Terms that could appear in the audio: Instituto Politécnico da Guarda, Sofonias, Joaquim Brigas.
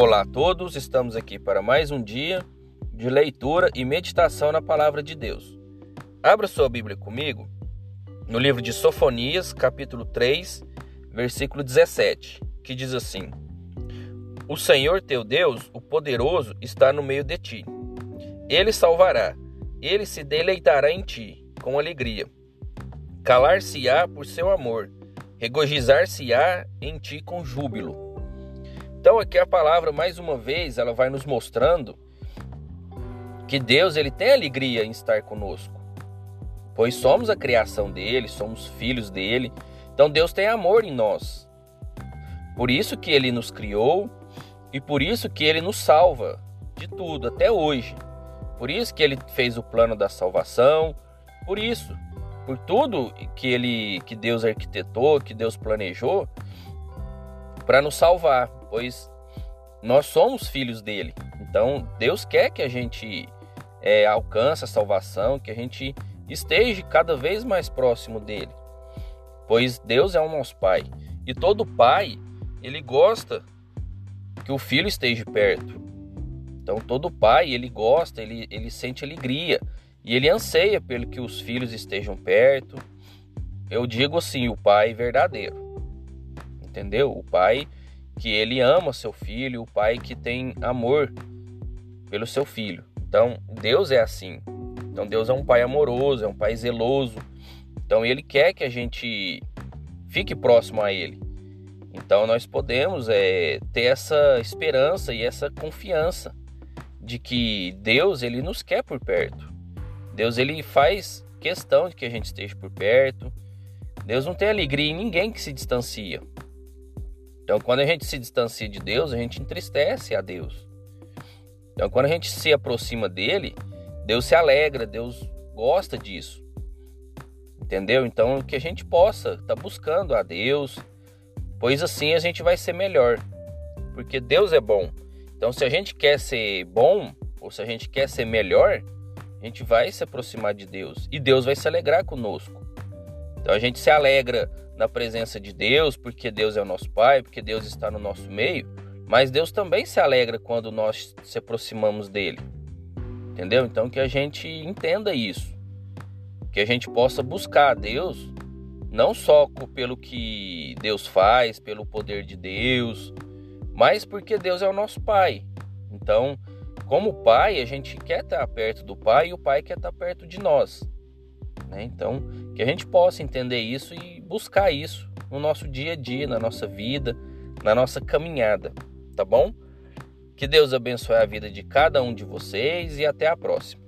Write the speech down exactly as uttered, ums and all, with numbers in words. Olá a todos, estamos aqui para mais um dia de leitura e meditação na Palavra de Deus. Abra sua Bíblia comigo no livro de Sofonias, capítulo três, versículo dezessete, que diz assim: O Senhor teu Deus, o poderoso, está no meio de ti. Ele salvará, ele se deleitará em ti, com alegria. Calar-se-á por seu amor, regozijar-se-á em ti com júbilo. Então aqui a palavra, mais uma vez, ela vai nos mostrando que Deus, ele tem alegria em estar conosco, pois somos a criação dele, somos filhos dele. Então Deus tem amor em nós, por isso que ele nos criou e por isso que ele nos salva de tudo até hoje, por isso que ele fez o plano da salvação, por isso, por tudo que, ele, que Deus arquitetou, que Deus planejou para nos salvar, pois nós somos filhos dele. Então Deus quer que a gente é, alcance a salvação, que a gente esteja cada vez mais próximo dele, pois Deus é o nosso pai, e todo pai, ele gosta que o filho esteja perto. Então todo pai, ele gosta, ele, ele sente alegria e ele anseia pelo que os filhos estejam perto. Eu digo assim, o pai verdadeiro, entendeu? O pai que ele ama seu filho, o pai que tem amor pelo seu filho. Então Deus é assim. Então Deus é um pai amoroso, é um pai zeloso. Então ele quer que a gente fique próximo a ele. Então nós podemos é, ter essa esperança e essa confiança de que Deus, ele nos quer por perto. Deus, ele faz questão de que a gente esteja por perto. Deus não tem alegria em ninguém que se distancia. Então, quando a gente se distancia de Deus, a gente entristece a Deus. Então, quando a gente se aproxima dele, Deus se alegra, Deus gosta disso. Entendeu? Então, que a gente possa estar tá buscando a Deus, pois assim a gente vai ser melhor, porque Deus é bom. Então, se a gente quer ser bom, ou se a gente quer ser melhor, a gente vai se aproximar de Deus e Deus vai se alegrar conosco. Então, a gente se alegra na presença de Deus, porque Deus é o nosso Pai, porque Deus está no nosso meio, mas Deus também se alegra quando nós se aproximamos dele, entendeu? Então que a gente entenda isso, que a gente possa buscar a Deus, não só pelo que Deus faz, pelo poder de Deus, mas porque Deus é o nosso Pai. Então, como Pai, a gente quer estar perto do Pai e o Pai quer estar perto de nós. Então, que a gente possa entender isso e buscar isso no nosso dia a dia, na nossa vida, na nossa caminhada, tá bom? Que Deus abençoe a vida de cada um de vocês e até a próxima.